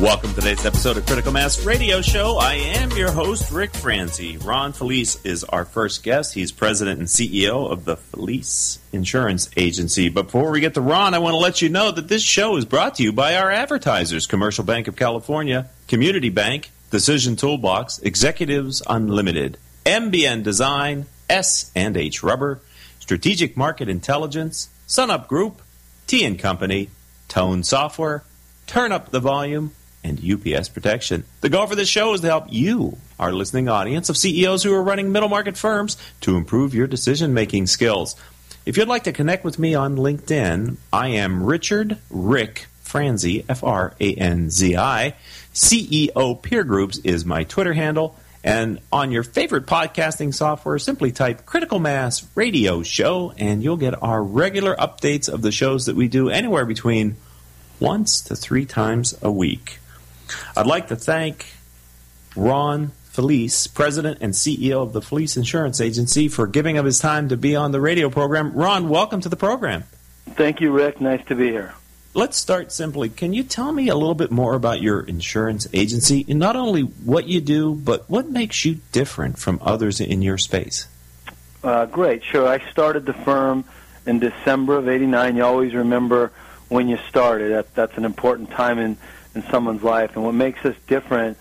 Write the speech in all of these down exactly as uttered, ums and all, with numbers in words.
Welcome to today's episode of Critical Mass Radio Show. I am your host, Rick Franzi. Ron Felice is our first guest. He's president and C E O of the Felice Insurance Agency. But before we get to Ron, I want to let you know that this show is brought to you by our advertisers, Commercial Bank of California, Community Bank, Decision Toolbox, Executives Unlimited, M B N Design, S and H Rubber, Strategic Market Intelligence, Sunup Group, T and Company, Tone Software, Turn Up the Volume, and U P S Protection. The goal for this show is to help you, our listening audience of C E Os who are running middle market firms, to improve your decision-making skills. If you'd like to connect with me on LinkedIn, I am Richard Rick Franzi, F R A N Z I. C E O Peer Groups is my Twitter handle. And on your favorite podcasting software, simply type Critical Mass Radio Show, and you'll get our regular updates of the shows that we do anywhere between once to three times a week. I'd like to thank Ron Felice, president and C E O of the Felice Insurance Agency, for giving up his time to be on the radio program. Ron, welcome to the program. Thank you, Rick. Nice to be here. Let's start simply. Can you tell me a little bit more about your insurance agency, and not only what you do, but what makes you different from others in your space? Uh, great. Sure. I started the firm in December of eighty-nine. You always remember when you started. That, that's an important time in in someone's life, and what makes us different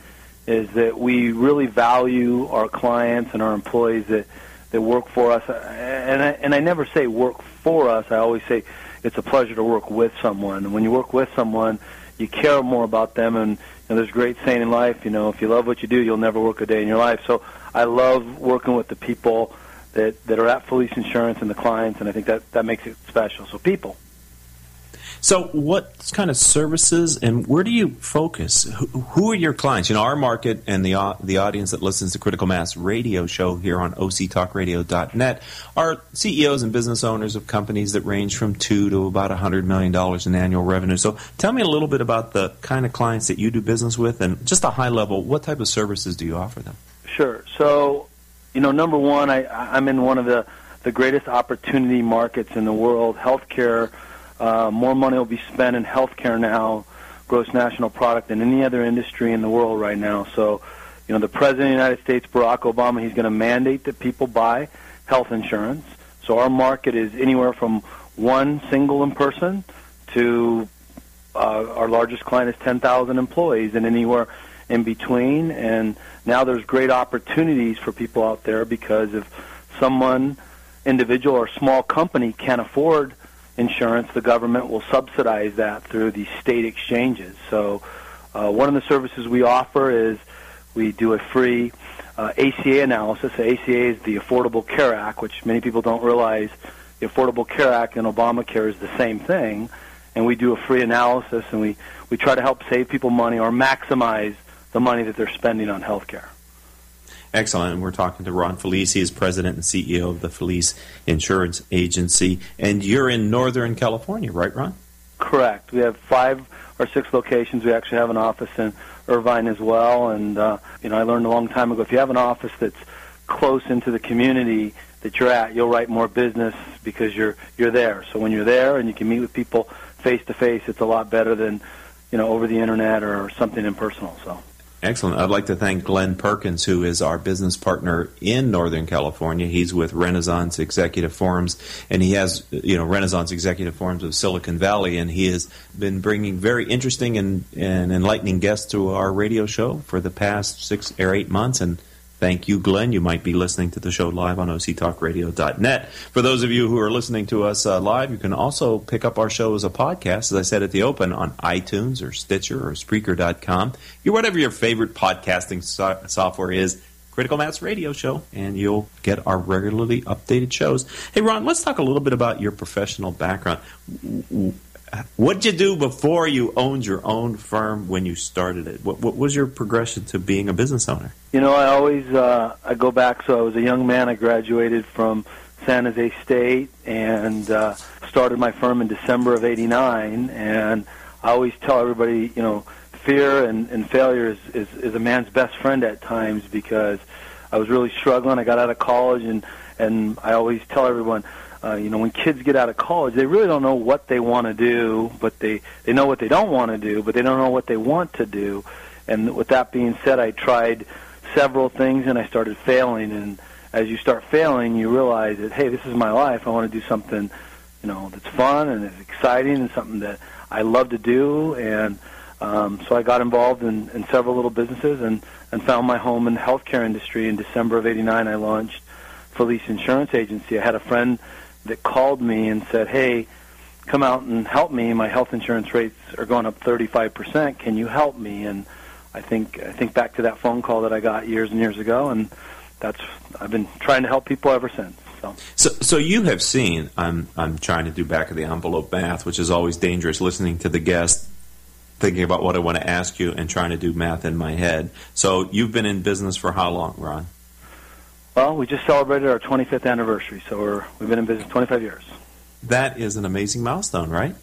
is that we really value our clients and our employees that, that work for us. And I, and I never say work for us. I always say it's a pleasure to work with someone. And when you work with someone, you care more about them. And, and there's a great saying in life, you know, if you love what you do, you'll never work a day in your life. So I love working with the people that, that are at Felice Insurance and the clients, and I think that, that makes it special. So people. So what kind of services and where do you focus? Who are your clients? You know, our market and the the audience that listens to Critical Mass Radio Show here on O C Talk Radio dot net are C E Os and business owners of companies that range from two to about one hundred million dollars in annual revenue. So tell me a little bit about the kind of clients that you do business with, and just a high level, what type of services do you offer them? Sure. So, you know, number one, I, I'm in one of the, the greatest opportunity markets in the world, healthcare. Uh, more money will be spent in healthcare now, gross national product, than any other industry in the world right now. So, you know, the President of the United States, Barack Obama, he's going to mandate that people buy health insurance. So our market is anywhere from one single in person to uh, our largest client is ten thousand employees and anywhere in between. And now there's great opportunities for people out there because if someone, individual or small company, can't afford insurance, the government will subsidize that through the state exchanges. So uh, one of the services we offer is we do a free uh, A C A analysis. The A C A is the Affordable Care Act, which many people don't realize the Affordable Care Act and Obamacare is the same thing. And we do a free analysis, and we, we try to help save people money or maximize the money that they're spending on health care. Excellent. And we're talking to Ron Felice. He is president and C E O of the Felice Insurance Agency. And you're in Northern California, right, Ron? Correct. We have five or six locations. We actually have an office in Irvine as well. And, uh, you know, I learned a long time ago, if you have an office that's close into the community that you're at, you'll write more business because you're you're there. So when you're there and you can meet with people face-to-face, it's a lot better than, you know, over the Internet or something impersonal, so. Excellent. I'd like to thank Glenn Perkins, who is our business partner in Northern California. He's with Renaissance Executive Forums, and he has, you know, Renaissance Executive Forums of Silicon Valley, and he has been bringing very interesting and, and enlightening guests to our radio show for the past six or eight months. And thank you, Glenn. You might be listening to the show live on O C Talk Radio dot net. For those of you who are listening to us uh, live, you can also pick up our show as a podcast, as I said at the open, on iTunes or Stitcher or Spreaker dot com. You're whatever your favorite podcasting so- software is, Critical Mass Radio Show, and you'll get our regularly updated shows. Hey, Ron, let's talk a little bit about your professional background. What did you do before you owned your own firm when you started it? What, what was your progression to being a business owner? You know, I always uh, I go back. So I was a young man. I graduated from San Jose State and uh, started my firm in December of eighty-nine. And I always tell everybody, you know, fear and, and failure is, is, is a man's best friend at times, because I was really struggling. I got out of college, and, and I always tell everyone, uh, you know, when kids get out of college, they really don't know what they want to do, but they, they know what they don't want to do, but they don't know what they want to do. And with that being said, I tried several things, and I started failing. And as you start failing, you realize that, hey, this is my life. I want to do something, you know, that's fun and it's exciting and something that I love to do. And um, so I got involved in, in several little businesses, and, and found my home in the healthcare industry. In December of eighty-nine, I launched Felice Insurance Agency. I had a friend that called me and said, hey, come out and help me. My health insurance rates are going up thirty-five percent. Can you help me? And I think I think back to that phone call that I got years and years ago, and that's I've been trying to help people ever since. So, so, so you have seen. I'm I'm trying to do back of the envelope math, which is always dangerous. Listening to the guest, thinking about what I want to ask you, and trying to do math in my head. So you've been in business for how long, Ron? Well, we just celebrated our twenty-fifth anniversary, so we're, we've been in business twenty-five years. That is an amazing milestone, right?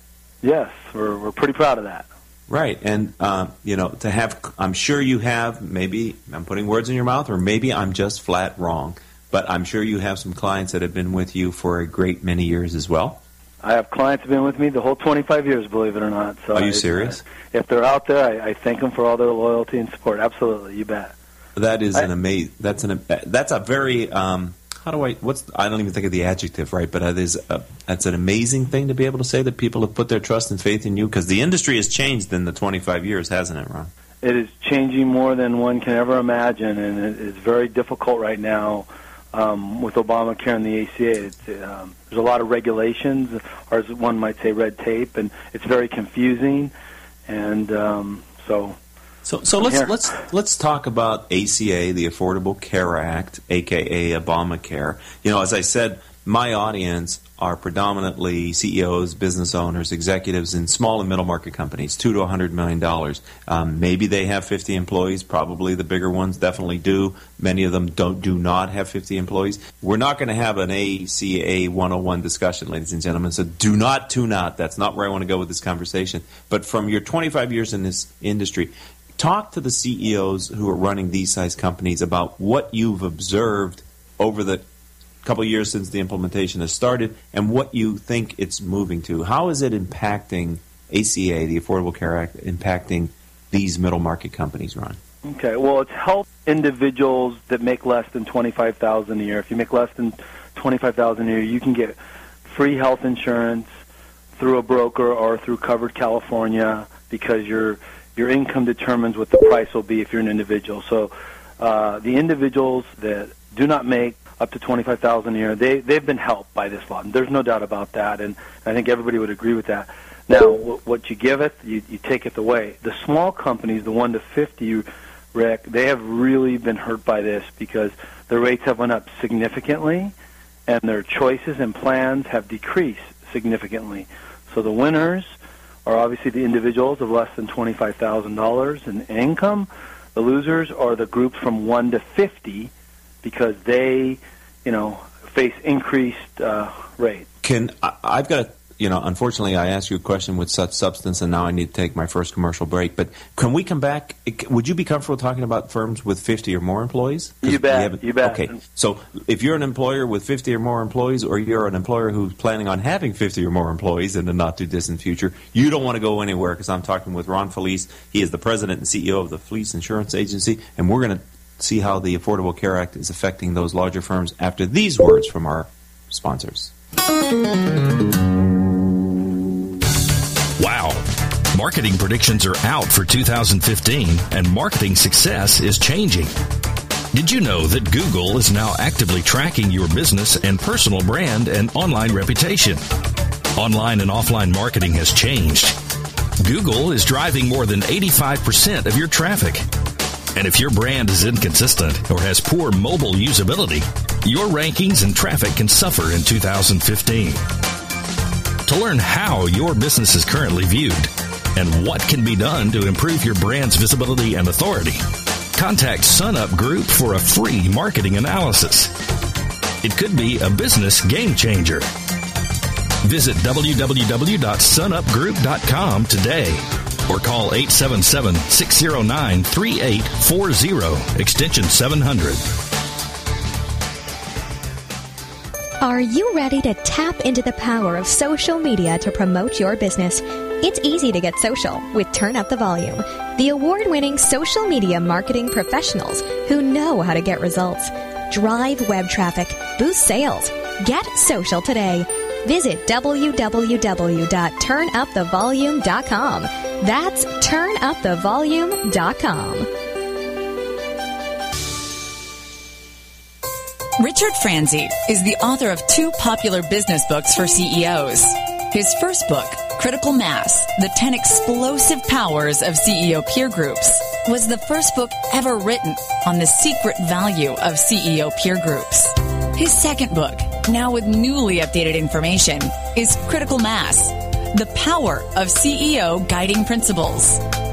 Yes, we're we're pretty proud of that. Right, and uh, you know, to have, I'm sure you have, maybe I'm putting words in your mouth, or maybe I'm just flat wrong, but I'm sure you have some clients that have been with you for a great many years as well. I have clients who have been with me the whole twenty-five years, believe it or not. So Are you I, serious? I, if they're out there, I, I thank them for all their loyalty and support. Absolutely, you bet. That is I, an amazing, that's, an, that's a very, um, how do I, what's, I don't even think of the adjective right, but it is a, that's an amazing thing to be able to say that people have put their trust and faith in you, because the industry has changed in the twenty-five years, hasn't it, Ron? It is changing more than one can ever imagine, and it is very difficult right now um, with Obamacare and the A C A. It's, um, there's a lot of regulations, or as one might say, red tape, and it's very confusing, and um, so... So, so let's let's let's talk about A C A, the Affordable Care Act, A K A Obamacare. You know, as I said, my audience are predominantly C E Os, business owners, executives in small and middle market companies, two to a hundred million dollars. Um, maybe they have fifty employees. Probably the bigger ones definitely do. Many of them don't do not have fifty employees. We're not going to have an A C A one oh one discussion, ladies and gentlemen. So do not tune out. That's not where I want to go with this conversation. But from your twenty-five years in this industry, talk to the C E Os who are running these size companies about what you've observed over the couple of years since the implementation has started, and what you think it's moving to. How is it impacting A C A, the Affordable Care Act, impacting these middle market companies, Ron? Okay, well, it's helped individuals that make less than twenty-five thousand dollars a year. If you make less than twenty-five thousand dollars a year, you can get free health insurance through a broker or through Covered California, because you're your income determines what the price will be if you're an individual. So uh, the individuals that do not make up to twenty-five thousand dollars a year, they, they've been helped by this law. And there's no doubt about that, and I think everybody would agree with that. Now, w- what you giveth, you, you taketh away. The small companies, the one to fifty, Rick, they have really been hurt by this, because their rates have went up significantly, and their choices and plans have decreased significantly. So the winners are obviously the individuals of less than twenty-five thousand dollars in income. The losers are the groups from one to fifty, because they, you know, face increased uh, rates. Can I, I've got, a, you know, unfortunately I asked you a question with such substance, and now I need to take my first commercial break. But can we come back? Would you be comfortable talking about firms with fifty or more employees? You bet. You bet. Okay. So if you're an employer with fifty or more employees, or you're an employer who's planning on having fifty or more employees in the not-too-distant future, you don't want to go anywhere, because I'm talking with Ron Felice. He is the president and C E O of the Felice Insurance Agency, and we're going to see how the Affordable Care Act is affecting those larger firms after these words from our sponsors. Wow. Marketing predictions are out for two thousand fifteen, and marketing success is changing. Did you know that Google is now actively tracking your business and personal brand and online reputation? Online and offline marketing has changed. Google is driving more than eighty-five percent of your traffic. And if your brand is inconsistent or has poor mobile usability, your rankings and traffic can suffer in two thousand fifteen. To learn how your business is currently viewed and what can be done to improve your brand's visibility and authority, contact Sunup Group for a free marketing analysis. It could be a business game changer. Visit w w w dot sunup group dot com today or call eight seven seven, six zero nine, three eight four zero, extension seven hundred. Are you ready to tap into the power of social media to promote your business? It's easy to get social with Turn Up the Volume, the award-winning social media marketing professionals who know how to get results. Drive web traffic, boost sales, get social today. Visit w w w dot turn up the volume dot com. That's turn up the volume dot com. Richard Franzi is the author of two popular business books for C E Os. His first book, Critical Mass, The ten Explosive Powers of C E O Peer Groups, was the first book ever written on the secret value of C E O peer groups. His second book, now with newly updated information, is Critical Mass, The Power of C E O Guiding Principles.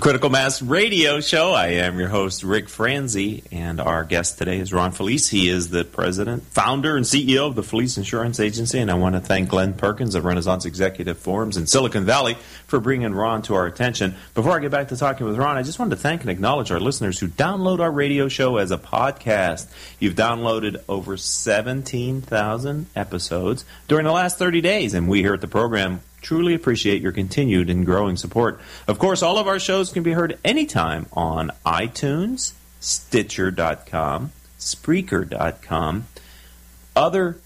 Critical Mass Radio Show. I am your host, Rick Franzi, and our guest today is Ron Felice. He is the president, founder, and C E O of the Felice Insurance Agency, and I want to thank Glenn Perkins of Renaissance Executive Forums in Silicon Valley for bringing Ron to our attention. Before I get back to talking with Ron, I just wanted to thank and acknowledge our listeners who download our radio show as a podcast. You've downloaded over seventeen thousand episodes during the last thirty days, and we here at the program truly appreciate your continued and growing support. Of course, all of our shows can be heard anytime on iTunes, Stitcher dot com, Spreaker dot com, other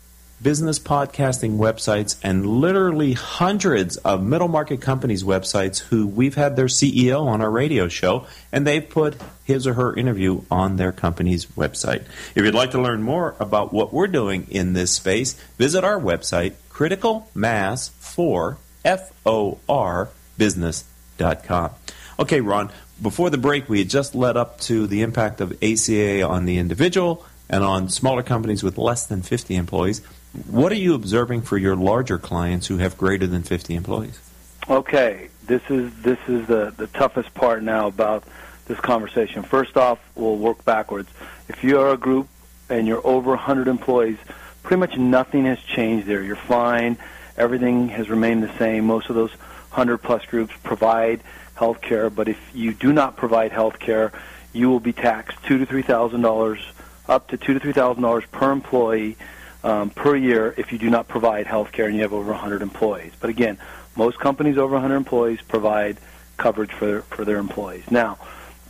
business podcasting websites, and literally hundreds of middle market companies' websites who we've had their C E O on our radio show, and they've put his or her interview on their company's website. If you'd like to learn more about what we're doing in this space, visit our website, Critical Mass four dot com. F O R business dot com. Okay, Ron, before the break, we had just led up to the impact of A C A on the individual and on smaller companies with less than fifty employees. What are you observing for your larger clients who have greater than fifty employees? Okay, this is this is the, the toughest part now about this conversation. First off, we'll work backwards. If you are a group and you're over one hundred employees, pretty much nothing has changed there. You're fine. Everything has remained the same. Most of those one hundred plus groups provide health care, but if you do not provide health care, you will be taxed two thousand to three thousand dollars, up to two thousand to three thousand dollars per employee um, per year if you do not provide health care and you have over one hundred employees. But again, most companies over one hundred employees provide coverage for their, for their employees. Now,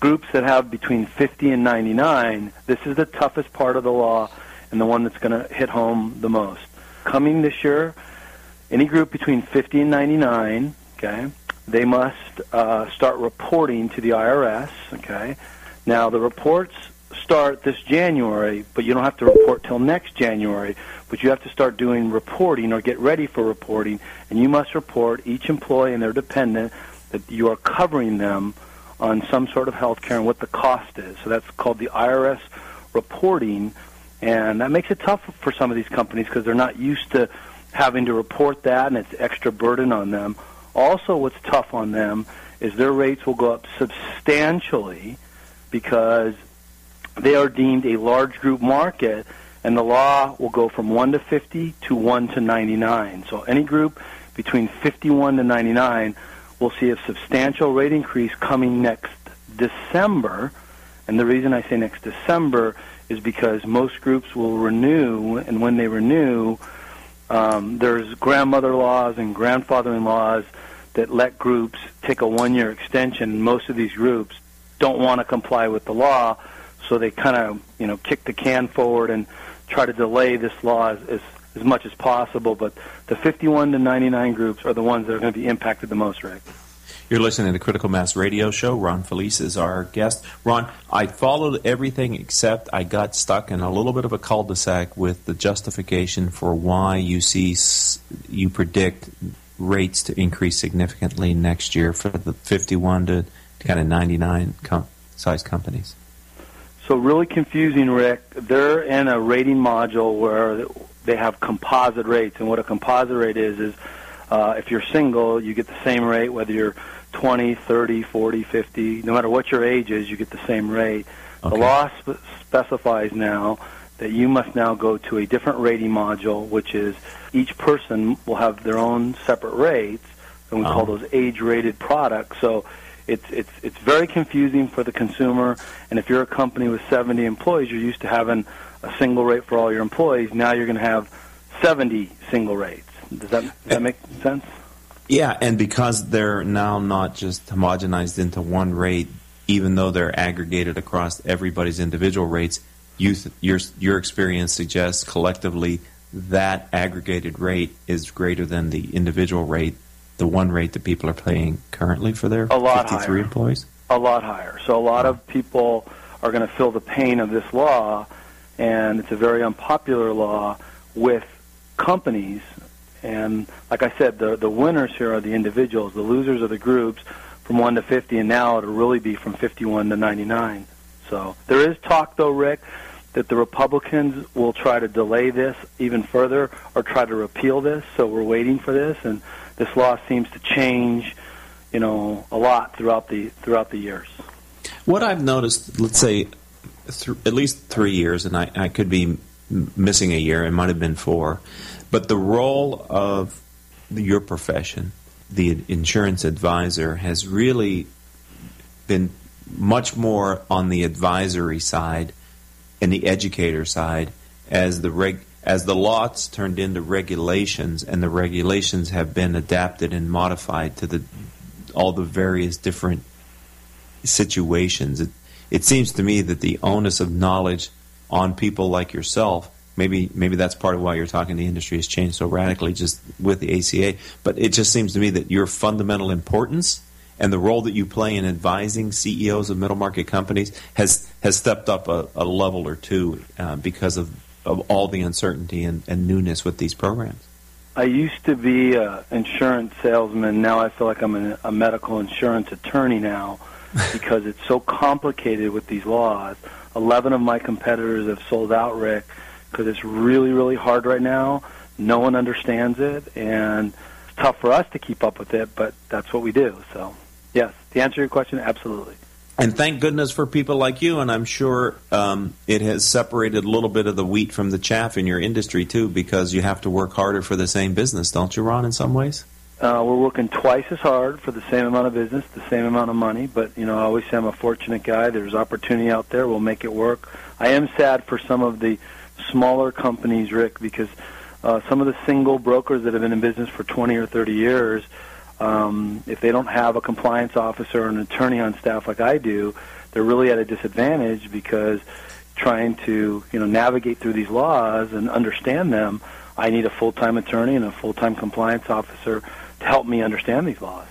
groups that have between fifty and ninety-nine, this is the toughest part of the law and the one that's going to hit home the most. Coming this year, any group between fifty and ninety-nine, okay, they must uh, start reporting to the I R S, okay. Now, the reports start this January, but you don't have to report till next January, but you have to start doing reporting or get ready for reporting, and you must report each employee and their dependent that you are covering them on some sort of health care and what the cost is. So that's called the I R S reporting, and that makes it tough for some of these companies because they're not used to having to report that, and it's extra burden on them. Also, what's tough on them is their rates will go up substantially because they are deemed a large group market, and the law will go from one to fifty to one to ninety-nine. So any group between fifty-one to ninety-nine will see a substantial rate increase coming next December, and the reason I say next December is because most groups will renew, and when they renew, Um, there's grandmother laws and grandfathering laws that let groups take a one-year extension. Most of these groups don't want to comply with the law, so they kind of, you know, kick the can forward and try to delay this law as, as, as much as possible. But the fifty-one to ninety-nine groups are the ones that are going to be impacted the most, Rick. You're listening to the Critical Mass Radio Show. Ron Felice is our guest. Ron, I followed everything except I got stuck in a little bit of a cul-de-sac with the justification for why you see you predict rates to increase significantly next year for the fifty-one to kind of ninety-nine com- size companies. So really confusing, Rick. They're in a rating module where they have composite rates, and what a composite rate is is uh, if you're single, you get the same rate whether you're twenty, thirty, forty, fifty. No matter what your age is, you get the same rate. Okay. The law sp- specifies now that you must now go to a different rating module, which is each person will have their own separate rates, and we oh. call those age-rated products. So it's it's it's very confusing for the consumer, and if you're a company with seventy employees, you're used to having a single rate for all your employees. Now you're going to have seventy single rates. Does that, does that make sense? Yeah, and because they're now not just homogenized into one rate, even though they're aggregated across everybody's individual rates, you th- your your experience suggests collectively that aggregated rate is greater than the individual rate, the one rate that people are paying currently for their a lot fifty-three higher. Employees? A lot higher. So a lot of people are going to feel the pain of this law, and it's a very unpopular law with companies. And like I said, the the winners here are the individuals. The losers are the groups from one to fifty, and now it'll really be from fifty-one to ninety-nine. So there is talk, though, Rick, that the Republicans will try to delay this even further or try to repeal this. So we're waiting for this, and this law seems to change, you know, a lot throughout the throughout the years. What I've noticed, let's say, th- at least three years, and I, I could be m- missing a year. It might have been four. But the role of the, your profession, the insurance advisor, has really been much more on the advisory side and the educator side as the reg as the laws turned into regulations, and the regulations have been adapted and modified to the all the various different situations. It, it seems to me that the onus of knowledge on people like yourself, maybe maybe that's part of why you're talking the industry has changed so radically just with the A C A, but it just seems to me that your fundamental importance and the role that you play in advising C E Os of middle market companies has, has stepped up a, a level or two uh, because of, of all the uncertainty and, and newness with these programs. I used to be an insurance salesman. Now I feel like I'm an, a medical insurance attorney now because it's so complicated with these laws. Eleven of my competitors have sold out, Rick, because it's really, really hard right now. No one understands it, and it's tough for us to keep up with it, but that's what we do, so... Yes, to answer your question, absolutely. And thank goodness for people like you, and I'm sure um, it has separated a little bit of the wheat from the chaff in your industry, too, because you have to work harder for the same business, don't you, Ron, in some ways? Uh, we're working twice as hard for the same amount of business, the same amount of money, but, you know, I always say I'm a fortunate guy. There's opportunity out there. We'll make it work. I am sad for some of the smaller companies, Rick, because uh, some of the single brokers that have been in business for twenty or thirty years, Um, if they don't have a compliance officer or an attorney on staff like I do, they're really at a disadvantage because trying to, you know, navigate through these laws and understand them, I need a full-time attorney and a full-time compliance officer to help me understand these laws.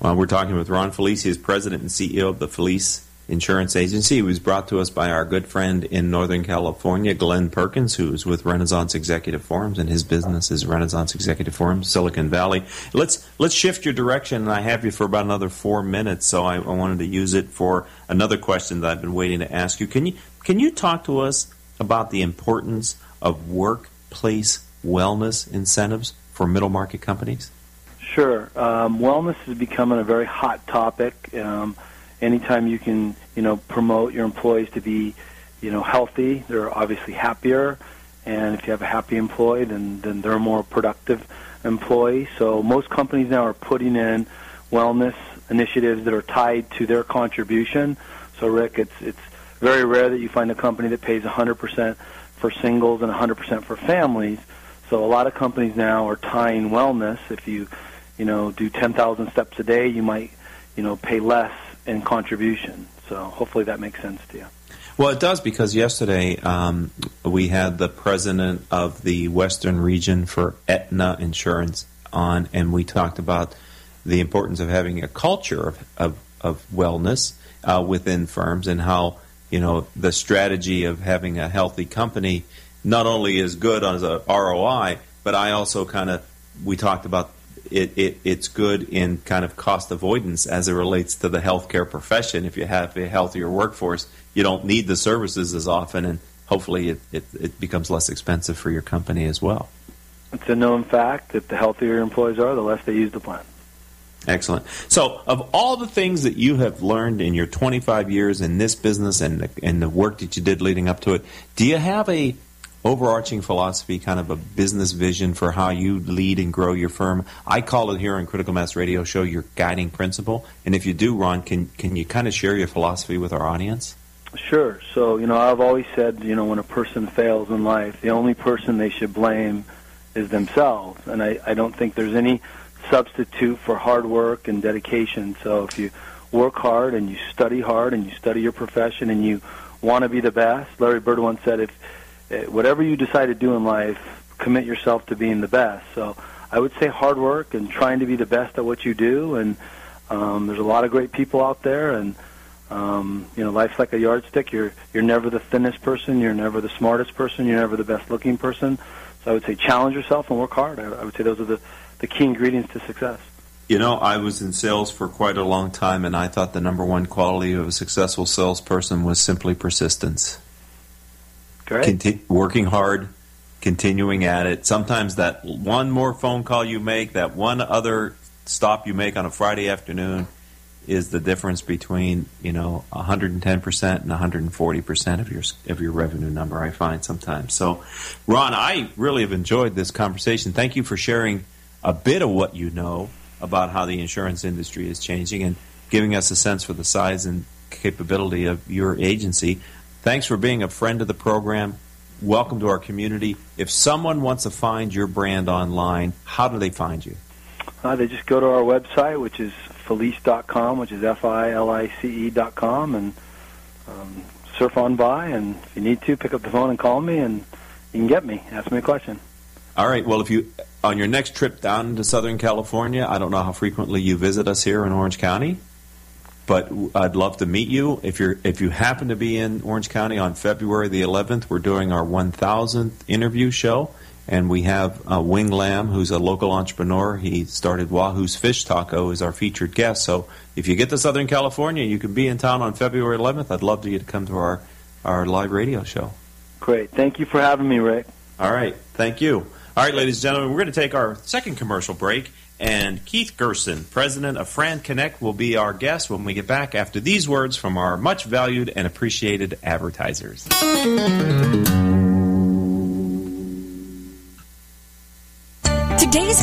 Well, we're talking with Ron Felice, who's president and C E O of the Felice Insurance Agency. It was brought to us by our good friend in Northern California, Glenn Perkins, who's with Renaissance Executive Forums, and his business is Renaissance Executive Forums, Silicon Valley. Let's let's shift your direction, and I have you for about another four minutes, so I, I wanted to use it for another question that I've been waiting to ask you. Can you can you talk to us about the importance of workplace wellness incentives for middle market companies? Sure. Um, wellness is becoming a very hot topic. Um, Anytime you can, you know, promote your employees to be, you know, healthy, they're obviously happier. And if you have a happy employee, then, then they're a more productive employee. So most companies now are putting in wellness initiatives that are tied to their contribution. So, Rick, it's it's very rare that you find a company that pays one hundred percent for singles and one hundred percent for families. So a lot of companies now are tying wellness. If you, you know, do ten thousand steps a day, you might, you know, pay less in contribution. So hopefully that makes sense to you. Well, it does, because yesterday um, we had the president of the Western region for Aetna Insurance on, and we talked about the importance of having a culture of, of, of wellness uh, within firms, and how, you know, the strategy of having a healthy company not only is good as a R O I, but I also kind of, we talked about it, it it's good in kind of cost avoidance as it relates to the healthcare profession. If you have a healthier workforce, you don't need the services as often, and hopefully it, it, it becomes less expensive for your company as well. It's a known fact that the healthier employees are, the less they use the plan. Excellent. So of all the things that you have learned in your twenty-five years in this business and the, and the work that you did leading up to it, do you have a overarching philosophy, kind of a business vision for how you lead and grow your firm? I call it here on Critical Mass Radio Show your guiding principle. And if you do, Ron, can can you kind of share your philosophy with our audience? Sure. So, you know, I've always said, you know, when a person fails in life, the only person they should blame is themselves. And I, I don't think there's any substitute for hard work and dedication. So if you work hard and you study hard and you study your profession and you want to be the best, Larry Bird once said, if whatever you decide to do in life, commit yourself to being the best. So I would say hard work and trying to be the best at what you do. And um, there's a lot of great people out there, and um, you know, life's like a yardstick. You're you're never the thinnest person. You're never the smartest person. You're never the best looking person. So I would say challenge yourself and work hard. I, I would say those are the the key ingredients to success. You know, I was in sales for quite a long time, and I thought the number one quality of a successful salesperson was simply persistence. Great. Conti- working hard, continuing at it. Sometimes that one more phone call you make, that one other stop you make on a Friday afternoon is the difference between, you know, one hundred ten percent and one hundred forty percent of your of your revenue number, I find sometimes. So, Ron, I really have enjoyed this conversation. Thank you for sharing a bit of what you know about how the insurance industry is changing and giving us a sense for the size and capability of your agency. Thanks for being a friend of the program. Welcome to our community. If someone wants to find your brand online, how do they find you? Uh, they just go to our website, which is Felice dot com, which is F I L I C E dot com, and um, surf on by. And if you need to, pick up the phone and call me, and you can get me. Ask me a question. All right. Well, if you on your next trip down to Southern California, I don't know how frequently you visit us here in Orange County, but I'd love to meet you. If you're if you happen to be in Orange County on February the eleventh, we're doing our one thousandth interview show, and we have uh, Wing Lam, who's a local entrepreneur. He started Wahoo's Fish Taco, is our featured guest. So if you get to Southern California, you can be in town on February eleventh. I'd love to you to come to our our live radio show. Great. Thank you for having me, Rick. All right. Thank you. All right, ladies and gentlemen, we're going to take our second commercial break, and Keith Gerson, president of Fran Connect, will be our guest when we get back after these words from our much-valued and appreciated advertisers. Today's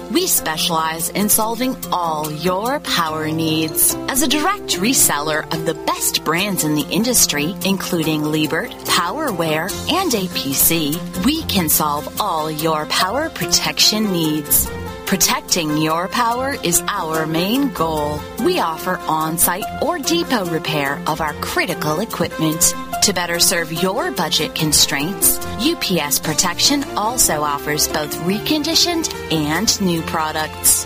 We specialize in solving all your power needs. As a direct reseller of the best brands in the industry, including Liebert, Powerware, and A P C, we can solve all your power protection needs. Protecting your power is our main goal. We offer on-site or depot repair of our critical equipment. To better serve your budget constraints, U P S Protection also offers both reconditioned and new products.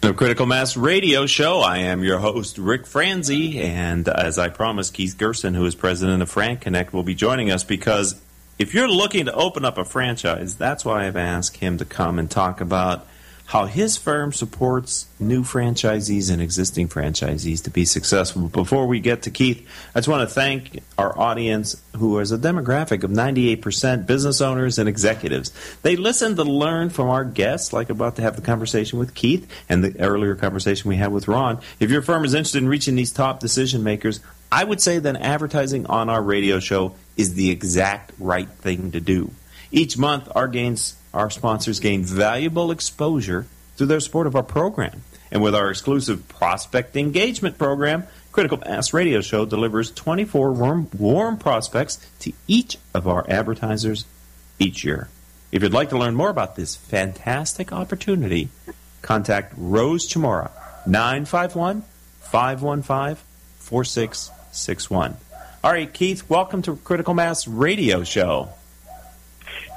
The Critical Mass Radio Show. I am your host, Rick Franzi, and as I promised, Keith Gerson, who is president of Frank Connect, will be joining us, because if you're looking to open up a franchise, that's why I've asked him to come and talk about how his firm supports new franchisees and existing franchisees to be successful. Before we get to Keith, I just want to thank our audience, who is a demographic of ninety-eight percent business owners and executives. They listen to learn from our guests, like about to have the conversation with Keith and the earlier conversation we had with Ron. If your firm is interested in reaching these top decision makers, I would say then advertising on our radio show is the exact right thing to do. Each month, our gains... our sponsors gain valuable exposure through their support of our program. And with our exclusive prospect engagement program, Critical Mass Radio Show delivers twenty-four warm, warm prospects to each of our advertisers each year. If you'd like to learn more about this fantastic opportunity, contact Rose Chamora, nine five one, five one five, four six six one. All right, Keith, welcome to Critical Mass Radio Show.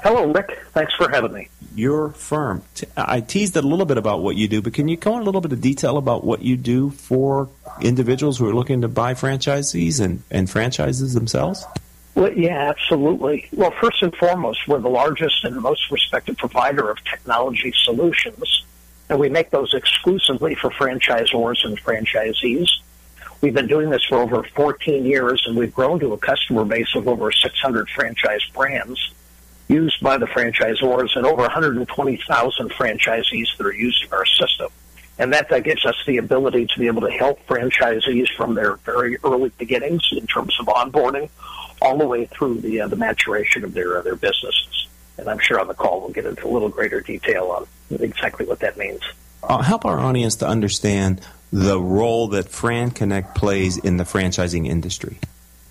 Hello, Rick. Thanks for having me. Your firm. I teased a little bit about what you do, but can you go in a little bit of detail about what you do for individuals who are looking to buy franchisees and, and franchises themselves? Well, yeah, absolutely. Well, first and foremost, we're the largest and most respected provider of technology solutions, and we make those exclusively for franchisors and franchisees. We've been doing this for over fourteen years, and we've grown to a customer base of over six hundred franchise brands used by the franchisors, and over one hundred twenty thousand franchisees that are using our system. And that, that gives us the ability to be able to help franchisees from their very early beginnings in terms of onboarding all the way through the uh, the maturation of their, uh, their businesses. And I'm sure on the call we'll get into a little greater detail on exactly what that means. Uh, help our audience to understand the role that Fran Connect plays in the franchising industry.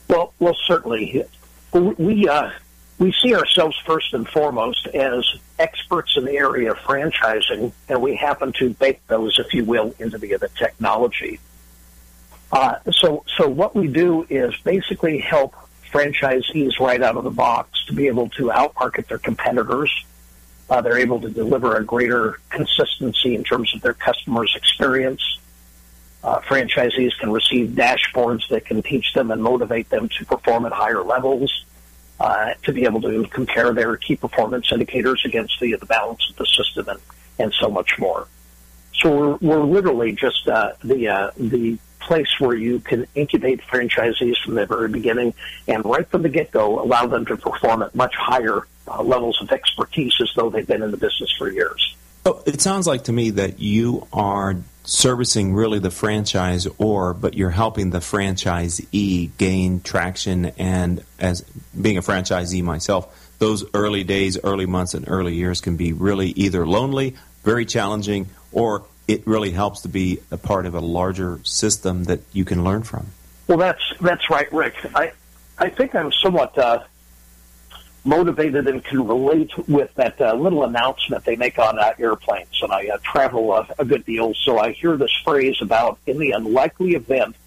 Well, well certainly. We... Uh, We see ourselves first and foremost as experts in the area of franchising, and we happen to bake those, if you will, into the other technology. Uh, so, so what we do is basically help franchisees right out of the box to be able to outmarket their competitors. Uh, they're able to deliver a greater consistency in terms of their customers' experience. Uh, franchisees can receive dashboards that can teach them and motivate them to perform at higher levels. Uh, to be able to compare their key performance indicators against the, the balance of the system and, and so much more. So we're, we're literally just uh, the uh, the place where you can incubate franchisees from the very beginning and right from the get-go allow them to perform at much higher uh, levels of expertise as though they've been in the business for years. So it sounds like to me that you are servicing really the franchisor, but you're helping the franchisee gain traction. And as being a franchisee myself, those early days, early months, and early years can be really either lonely, very challenging, or it really helps to be a part of a larger system that you can learn from. Well, that's that's right, Rick. I I think I'm somewhat uh, motivated and can relate with that uh, little announcement they make on uh, airplanes, and I uh, travel a, a good deal, so I hear this phrase about, in the unlikely event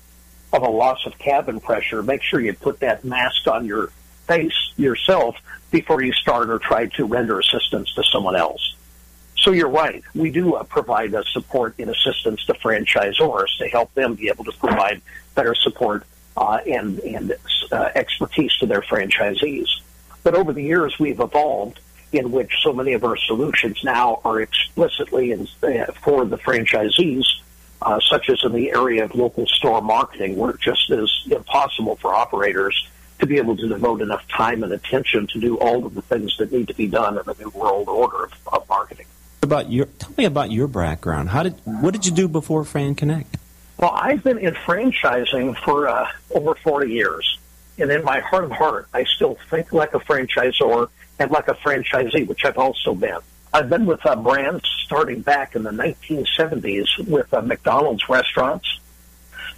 of a loss of cabin pressure, make sure you put that mask on your face yourself before you start or try to render assistance to someone else. So you're right. We do uh, provide uh, support and assistance to franchisors to help them be able to provide better support uh, and, and uh, expertise to their franchisees. But over the years, we've evolved in which so many of our solutions now are explicitly in, uh, for the franchisees, uh, such as in the area of local store marketing, where it just is impossible for operators to be able to devote enough time and attention to do all of the things that need to be done in the new world order of, of marketing. About your, tell me about your background. How did what did you do before Fran Connect? Well, I've been in franchising for uh, over forty years. And in my heart of heart, I still think like a franchisor and like a franchisee, which I've also been. I've been with uh, brands starting back in the nineteen seventies with uh, McDonald's restaurants,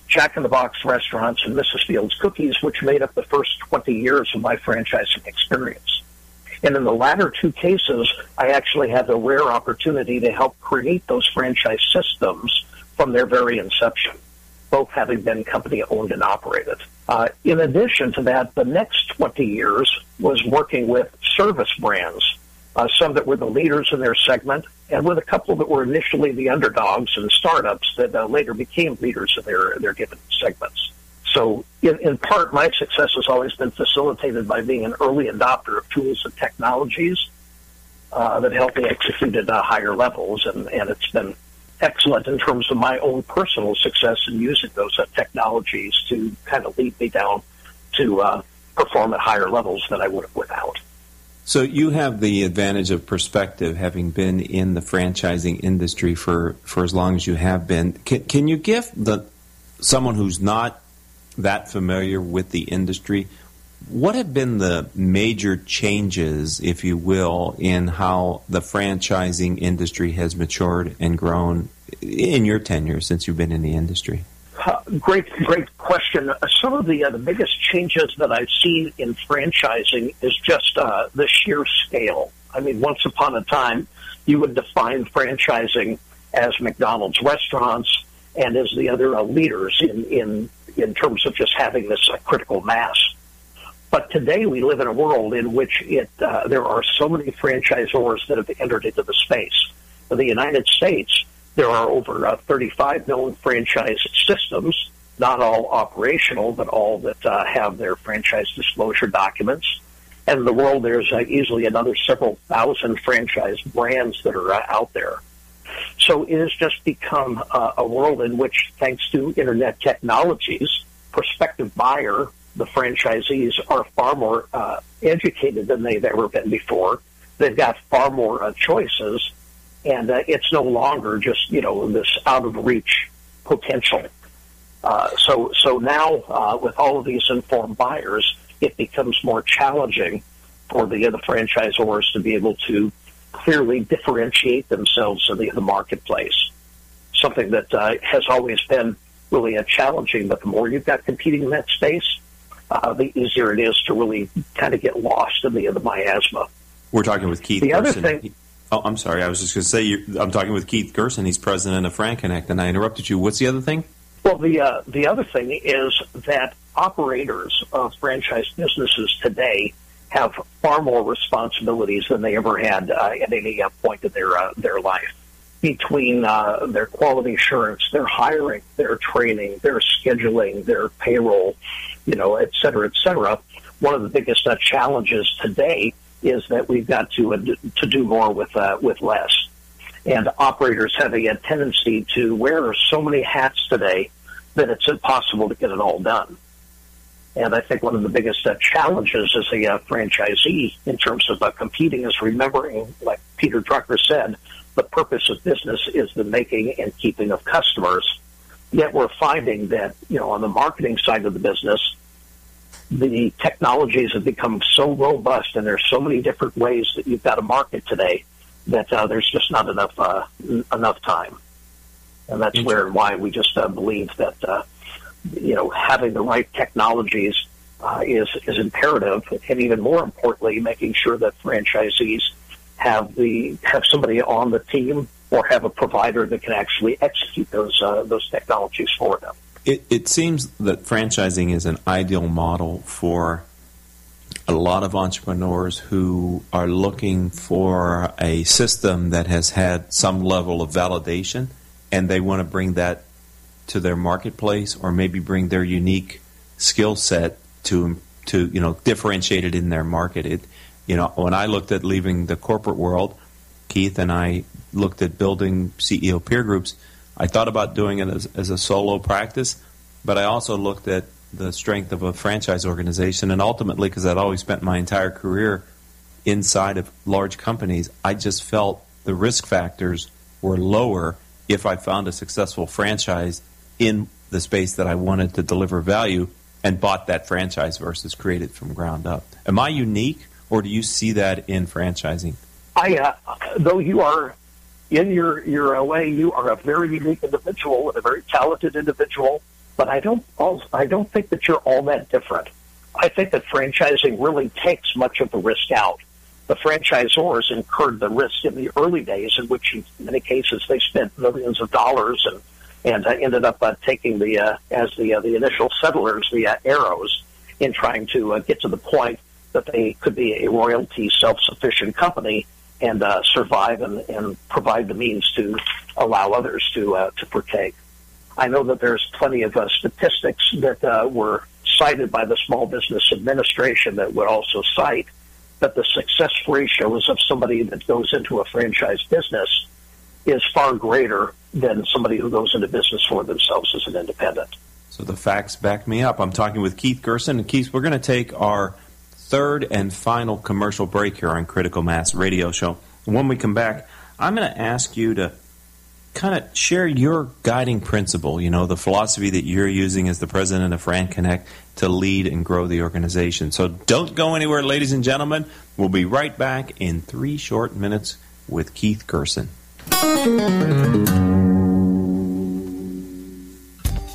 Jack in the Box restaurants, and Missus Fields cookies, which made up the first twenty years of my franchising experience. And in the latter two cases, I actually had the rare opportunity to help create those franchise systems from their very inception, both having been company-owned and operated. Uh, in addition to that, the next twenty years was working with service brands, uh, some that were the leaders in their segment, and with a couple that were initially the underdogs and startups that uh, later became leaders in their, their given segments. So in, in part, my success has always been facilitated by being an early adopter of tools and technologies uh, that help me execute at uh, higher levels, and, and it's been excellent in terms of my own personal success in using those uh, technologies to kind of lead me down to uh, perform at higher levels than I would have without. So you have the advantage of perspective, having been in the franchising industry for, for as long as you have been. Can, can you give the someone who's not that familiar with the industry, what have been the major changes, if you will, in how the franchising industry has matured and grown in your tenure since you've been in the industry? Uh, great, great question. Uh, some of the, uh, the biggest changes that I've seen in franchising is just uh, the sheer scale. I mean, once upon a time, you would define franchising as McDonald's restaurants and as the other uh, leaders in, in, in terms of just having this uh, critical mass. But today we live in a world in which it, uh, there are so many franchisors that have entered into the space. In the United States, there are over uh, thirty-five known franchise systems, not all operational, but all that uh, have their franchise disclosure documents. And in the world, there's uh, easily another several thousand franchise brands that are uh, out there. So it has just become uh, a world in which, thanks to Internet technologies, prospective buyer, the franchisees are far more uh, educated than they've ever been before. They've got far more uh, choices, and uh, it's no longer just, you know, this out-of-reach potential. Uh, so so now, uh, with all of these informed buyers, it becomes more challenging for the, uh, the franchisors to be able to clearly differentiate themselves in the, in the marketplace, something that uh, has always been really a challenging, but the more you've got competing in that space, Uh, the easier it is to really kind of get lost in the, in the miasma. We're talking with Keith the Gerson. Other thing, oh, I'm sorry. I was just going to say you, I'm talking with Keith Gerson. He's president of FranConnect, and I interrupted you. What's the other thing? Well, the, uh, the other thing is that operators of franchise businesses today have far more responsibilities than they ever had uh, at any uh, point in their, uh, their life. Between uh, their quality assurance, their hiring, their training, their scheduling, their payroll, you know, et cetera, et cetera. One of the biggest uh, challenges today is that we've got to uh, to do more with uh, with less. And operators have a tendency to wear so many hats today that it's impossible to get it all done. And I think one of the biggest uh, challenges as a uh, franchisee in terms of uh, competing is remembering, like Peter Drucker said, the purpose of business is the making and keeping of customers. Yet we're finding that, you know, on the marketing side of the business, the technologies have become so robust and there's so many different ways that you've got to market today that uh, there's just not enough uh, n- enough time. And that's where and why we just uh, believe that, uh, you know, having the right technologies uh, is, is imperative. And even more importantly, making sure that franchisees have the have somebody on the team or have a provider that can actually execute those uh, those technologies for them. It, it seems that franchising is an ideal model for a lot of entrepreneurs who are looking for a system that has had some level of validation, and they want to bring that to their marketplace, or maybe bring their unique skill set to to you know differentiate it in their market. It, You know, when I looked at leaving the corporate world, Keith and I looked at building C E O peer groups. I thought about doing it as, as a solo practice, but I also looked at the strength of a franchise organization. And ultimately, because I'd always spent my entire career inside of large companies, I just felt the risk factors were lower if I found a successful franchise in the space that I wanted to deliver value. and bought that franchise versus created from ground up. Am I unique, or do you see that in franchising? I, uh, though you are in your, your way, you are a very unique individual and a very talented individual, but I don't, I don't think that you're all that different. I think that franchising really takes much of the risk out. The franchisors incurred the risk in the early days, in which in many cases they spent millions of dollars and and uh, ended up uh, taking the uh, as the uh, the initial settlers, the uh, arrows, in trying to uh, get to the point that they could be a royalty self-sufficient company and uh, survive and, and provide the means to allow others to uh, to partake. I know that there's plenty of uh, statistics that uh, were cited by the Small Business Administration that would also cite that the success ratios of somebody that goes into a franchise business is far greater than somebody who goes into business for themselves as an independent. So the facts back me up. I'm talking with Keith Gerson. And Keith, we're going to take our third and final commercial break here on Critical Mass Radio Show. When we come back, I'm going to ask you to kind of share your guiding principle, you know, the philosophy that you're using as the president of Fran Connect to lead and grow the organization. So don't go anywhere, ladies and gentlemen. We'll be right back in three short minutes with Keith Gerson.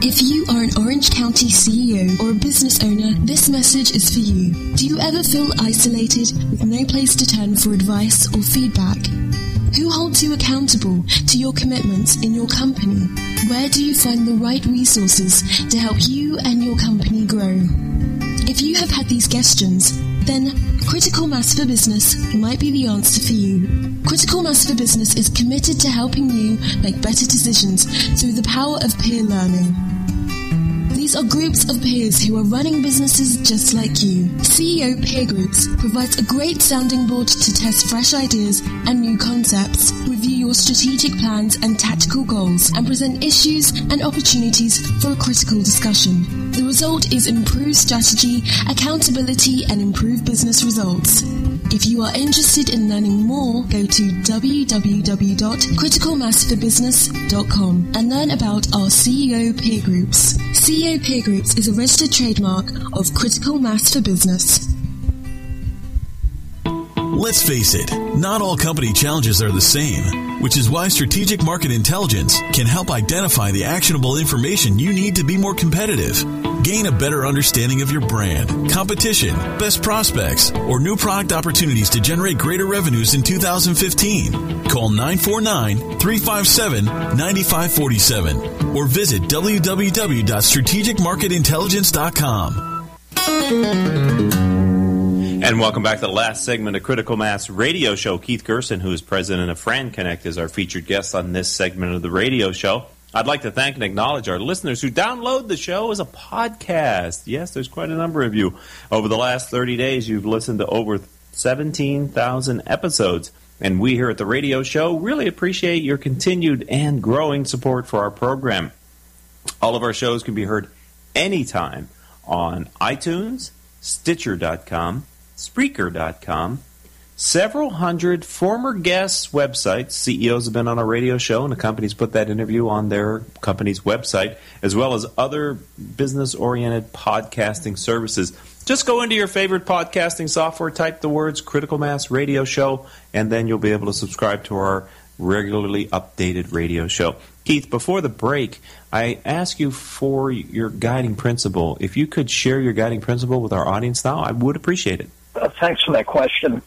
If you are an Orange County C E O or a business owner, this message is for you. Do you ever feel isolated with no place to turn for advice or feedback? Who holds you accountable to your commitments in your company? Where do you find the right resources to help you and your company grow? If you have had these questions, then Critical Mass for Business might be the answer for you. Critical Mass for Business is committed to helping you make better decisions through the power of peer learning. These are groups of peers who are running businesses just like you. C E O Peer Groups provides a great sounding board to test fresh ideas and new concepts, review your strategic plans and tactical goals, and present issues and opportunities for a critical discussion. The result is improved strategy, accountability, and improved business results. If you are interested in learning more, go to w w w dot critical mass for business dot com and learn about our C E O Peer Groups. C E O Peer Groups is a registered trademark of Critical Mass for Business. Let's face it, not all company challenges are the same, which is why Strategic Market Intelligence can help identify the actionable information you need to be more competitive. Gain a better understanding of your brand, competition, best prospects, or new product opportunities to generate greater revenues in two thousand fifteen. Call nine four nine, three five seven, nine five four seven or visit w w w dot strategic market intelligence dot com. And welcome back to the last segment of Critical Mass Radio Show. Keith Gerson, who is president of Fran Connect, is our featured guest on this segment of the radio show. I'd like to thank and acknowledge our listeners who download the show as a podcast. Yes, there's quite a number of you. Over the last thirty days, you've listened to over seventeen thousand episodes. And we here at the radio show really appreciate your continued and growing support for our program. All of our shows can be heard anytime on iTunes, Stitcher dot com, Spreaker dot com, several hundred former guests' websites. C E Os have been on our radio show, and the companies put that interview on their company's website, as well as other business-oriented podcasting services. Just go into your favorite podcasting software, type the words Critical Mass Radio Show, and then you'll be able to subscribe to our regularly updated radio show. Keith, before the break, I ask you for your guiding principle. If you could share your guiding principle with our audience now, I would appreciate it. Uh, thanks for that question.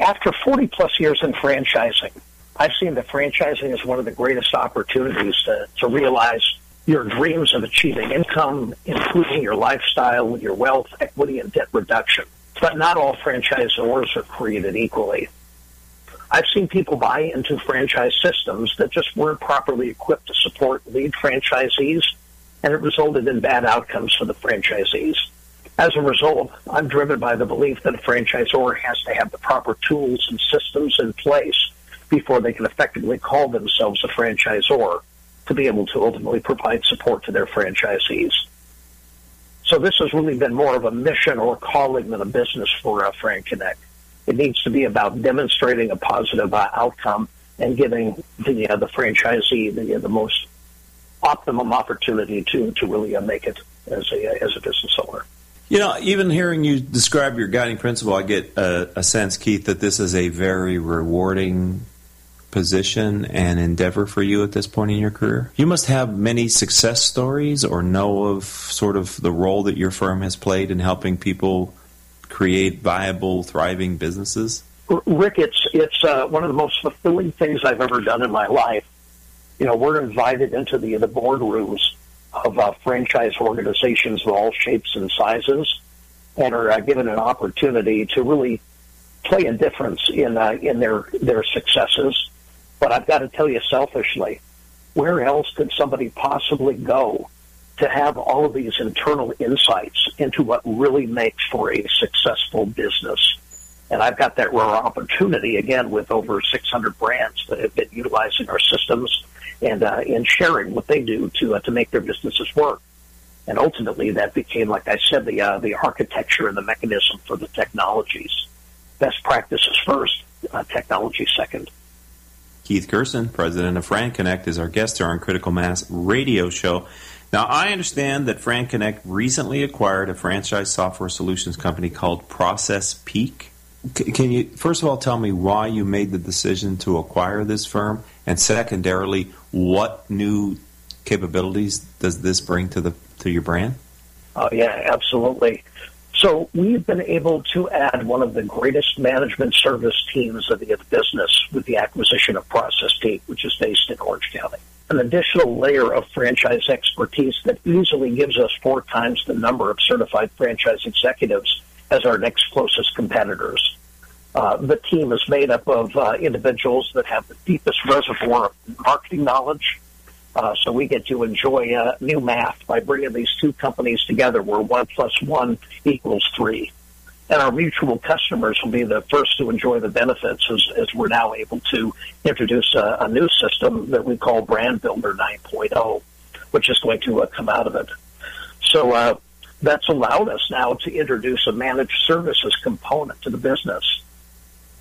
After forty-plus years in franchising, I've seen that franchising is one of the greatest opportunities to, to realize your dreams of achieving income, improving your lifestyle, your wealth, equity, and debt reduction. But not all franchisors are created equally. I've seen people buy into franchise systems that just weren't properly equipped to support lead franchisees, and it resulted in bad outcomes for the franchisees. As a result, I'm driven by the belief that a franchisor has to have the proper tools and systems in place before they can effectively call themselves a franchisor to be able to ultimately provide support to their franchisees. So this has really been more of a mission or calling than a business for uh, FranConnect. It needs to be about demonstrating a positive uh, outcome and giving the uh, the franchisee the, uh, the most optimum opportunity to to really uh, make it as a uh, as a business owner. You know, even hearing you describe your guiding principle, I get a, a sense, Keith, that this is a very rewarding position and endeavor for you at this point in your career. You must have many success stories or know of sort of the role that your firm has played in helping people create viable, thriving businesses. Rick, it's it's uh, one of the most fulfilling things I've ever done in my life. You know, we're invited into the the boardrooms of uh, franchise organizations of all shapes and sizes, and are uh, given an opportunity to really play a difference in uh, in their their successes. But I've got to tell you selfishly, where else could somebody possibly go to have all of these internal insights into what really makes for a successful business? And I've got that rare opportunity, again, with over six hundred brands that have been utilizing our systems and uh, and sharing what they do to uh, to make their businesses work. And ultimately, that became, like I said, the uh, the architecture and the mechanism for the technologies. Best practices first, uh, technology second. Keith Gerson, president of FranConnect, is our guest here on Critical Mass Radio Show. Now, I understand that FranConnect recently acquired a franchise software solutions company called Process Peak. C- can you, first of all, tell me why you made the decision to acquire this firm? And secondarily, what new capabilities does this bring to the to your brand? Oh, yeah, absolutely. So we've been able to add one of the greatest management service teams of the business with the acquisition of Process Peak, which is based in Orange County. An additional layer of franchise expertise that easily gives us four times the number of certified franchise executives as our next closest competitors. Uh, the team is made up of uh, individuals that have the deepest reservoir of marketing knowledge. Uh, so we get to enjoy uh, new math by bringing these two companies together where one plus one equals three. And our mutual customers will be the first to enjoy the benefits as, as we're now able to introduce a, a new system that we call Brand Builder nine point oh, which is going to uh, come out of it. So uh, that's allowed us now to introduce a managed services component to the business.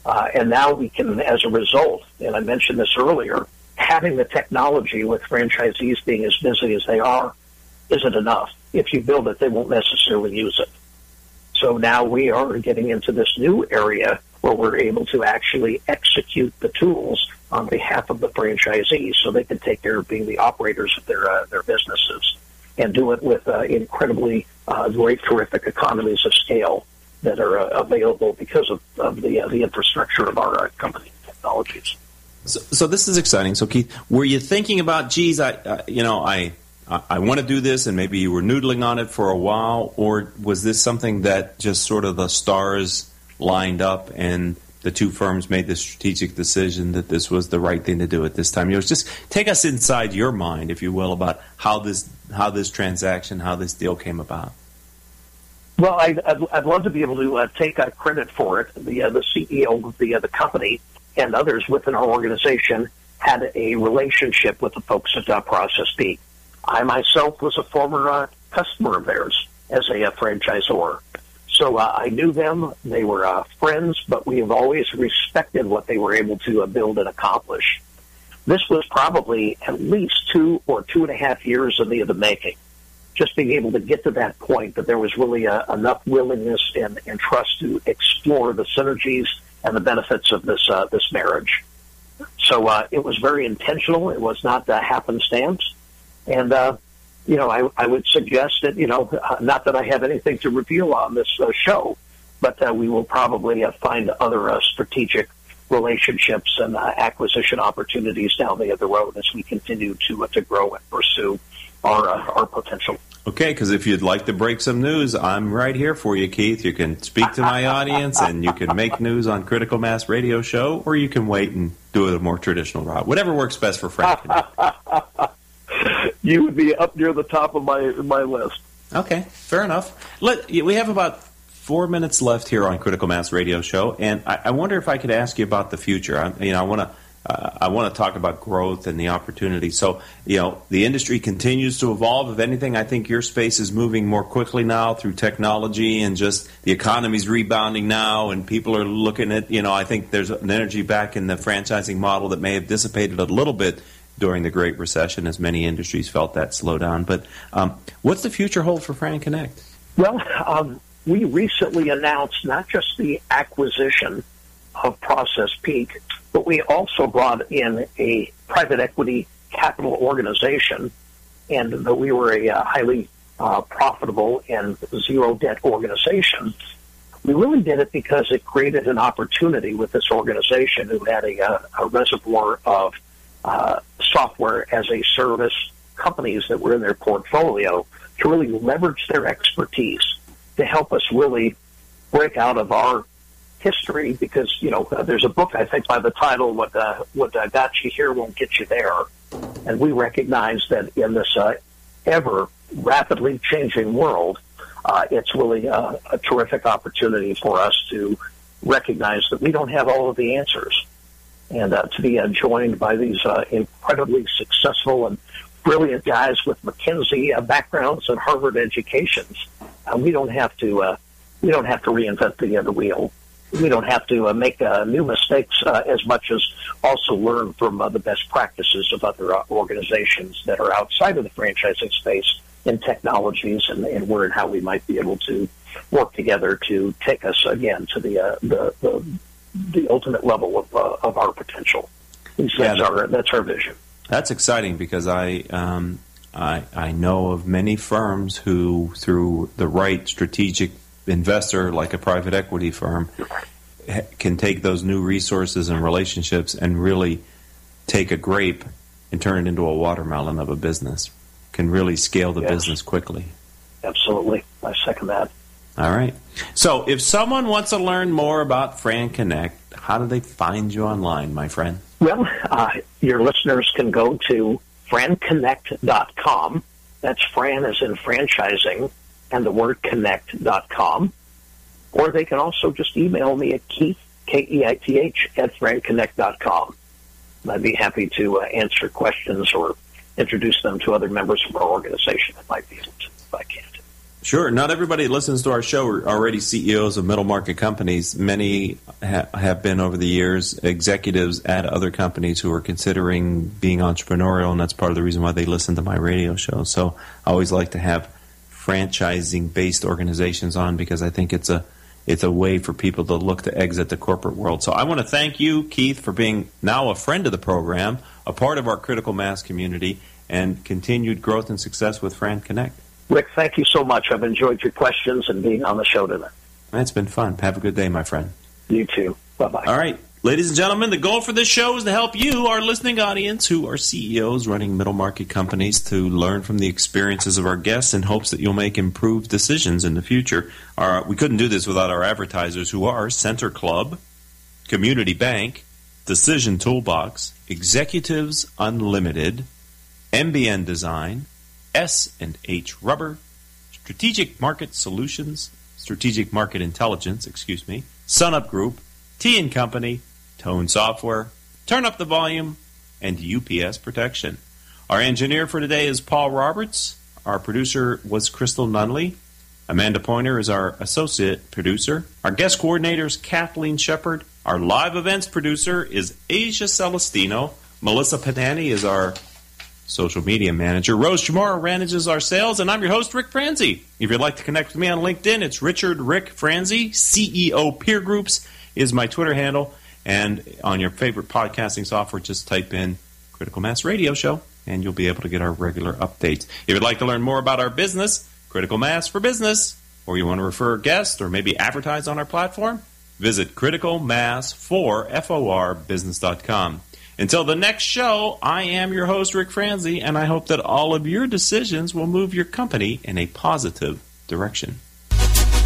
Uh, and now we can, as a result, and I mentioned this earlier, having the technology with franchisees being as busy as they are isn't enough. If you build it, they won't necessarily use it. So now we are getting into this new area where we're able to actually execute the tools on behalf of the franchisees so they can take care of being the operators of their uh, their businesses and do it with uh, incredibly uh, great, terrific economies of scale that are uh, available because of, of the, uh, the infrastructure of our uh, company technologies. So, so this is exciting. So, Keith, were you thinking about, geez, I, I you know, I, I, I want to do this, and maybe you were noodling on it for a while, or was this something that just sort of the stars lined up and the two firms made the strategic decision that this was the right thing to do at this time? You know, just take us inside your mind, if you will, about how this how this transaction, how this deal came about. Well, I, I'd, I'd love to be able to uh, take uh, credit for it. The uh, the C E O of the uh, the company and others within our organization had a relationship with the folks at uh, Process Peak. I myself was a former uh, customer of theirs as a uh, franchisor. So uh, I knew them. They were uh, friends, but we have always respected what they were able to uh, build and accomplish. This was probably at least two or two and a half years in the, in the making, just being able to get to that point that there was really uh, enough willingness and, and trust to explore the synergies and the benefits of this uh, this marriage. So uh, it was very intentional. It was not uh, happenstance. And, uh, you know, I, I would suggest that, you know, uh, not that I have anything to reveal on this uh, show, but uh, we will probably uh, find other uh, strategic relationships and uh, acquisition opportunities down the other road as we continue to uh, to grow and pursue our uh, our potential. Okay, because if you'd like to break some news, I'm right here for you, Keith. You can speak to my audience, and you can make news on Critical Mass Radio Show, or you can wait and do it a more traditional route. Whatever works best for Frank. You would be up near the top of my my list. Okay, fair enough. Let, we have about four minutes left here on Critical Mass Radio Show, and I, I wonder if I could ask you about the future. I, you know, I want to. Uh, I want to talk about growth and the opportunity. So, you know, the industry continues to evolve. If anything, I think your space is moving more quickly now through technology, and just the economy's rebounding now, and people are looking at, you know, I think there's an energy back in the franchising model that may have dissipated a little bit during the Great Recession, as many industries felt that slowdown. But um, what's the future hold for Fran Connect? Well, um, we recently announced not just the acquisition of Process Peak, but we also brought in a private equity capital organization, and we were a uh, highly uh, profitable and zero-debt organization. We really did it because it created an opportunity with this organization who had a, a, a reservoir of uh, software-as-a-service companies that were in their portfolio to really leverage their expertise to help us really break out of our history, because, you know, there's a book, I think, by the title, What uh, What uh, Got You Here Won't Get You There. And we recognize that in this uh, ever rapidly changing world, uh, it's really uh, a terrific opportunity for us to recognize that we don't have all of the answers. And uh, to be uh, joined by these uh, incredibly successful and brilliant guys with McKinsey uh, backgrounds and Harvard educations, uh, we don't have to uh, we don't have to reinvent the other wheel. We don't have to uh, make uh, new mistakes uh, as much as also learn from uh, the best practices of other uh, organizations that are outside of the franchising space in technologies, and, and where and how we might be able to work together to take us again to the uh, the, the the ultimate level of uh, of our potential. And so yeah, that's our that's our vision. That's exciting, because I um I I know of many firms who, through the right strategic investor like a private equity firm, can take those new resources and relationships and really take a grape and turn it into a watermelon of a business, can really scale the yes. business quickly. Absolutely. I second that. All right. So if someone wants to learn more about Fran Connect, how do they find you online, my friend? Well, uh, your listeners can go to Fran Connect dot com. That's Fran as in franchising, and the word connect dot com. Or they can also just email me at Keith, K E I T H, at Fran Connect dot com. And I'd be happy to uh, answer questions or introduce them to other members of our organization that might be able to, if I can. Sure. Not everybody listens to our show are already C E Os of middle market companies. Many ha- have been over the years executives at other companies who are considering being entrepreneurial, and that's part of the reason why they listen to my radio show. So I always like to have franchising-based organizations on, because I think it's a it's a way for people to look to exit the corporate world. So I want to thank you, Keith, for being now a friend of the program, a part of our Critical Mass community, and continued growth and success with Fran Connect. Rick, thank you so much. I've enjoyed your questions and being on the show today. That's been fun. Have a good day, my friend. You too. Bye-bye. All right. Ladies and gentlemen, the goal for this show is to help you, our listening audience, who are C E Os running middle market companies, to learn from the experiences of our guests in hopes that you'll make improved decisions in the future. Our, we couldn't do this without our advertisers, who are Center Club, Community Bank, Decision Toolbox, Executives Unlimited, M B N Design, S and H Rubber, Strategic Market Solutions, Strategic Market Intelligence, excuse me, Sunup Group, T and Company, Tone Software, Turn Up the Volume, and U P S Protection. Our engineer for today is Paul Roberts. Our producer was Crystal Nunley. Amanda Pointer is our associate producer. Our guest coordinator is Kathleen Shepard. Our live events producer is Asia Celestino. Melissa Padani is our social media manager. Rose Chamorro manages our sales, and I'm your host, Rick Franzi. If you'd like to connect with me on LinkedIn, it's Richard Rick Franzi. C E O Peer Groups is my Twitter handle, and on your favorite podcasting software, just type in Critical Mass Radio Show, and you'll be able to get our regular updates. If you'd like to learn more about our business, Critical Mass for Business, or you want to refer a guest or maybe advertise on our platform, Visit critical mass four business dot com. Until the next show, I am your host, Rick Franzi, and I hope that all of your decisions will move your company in a positive direction.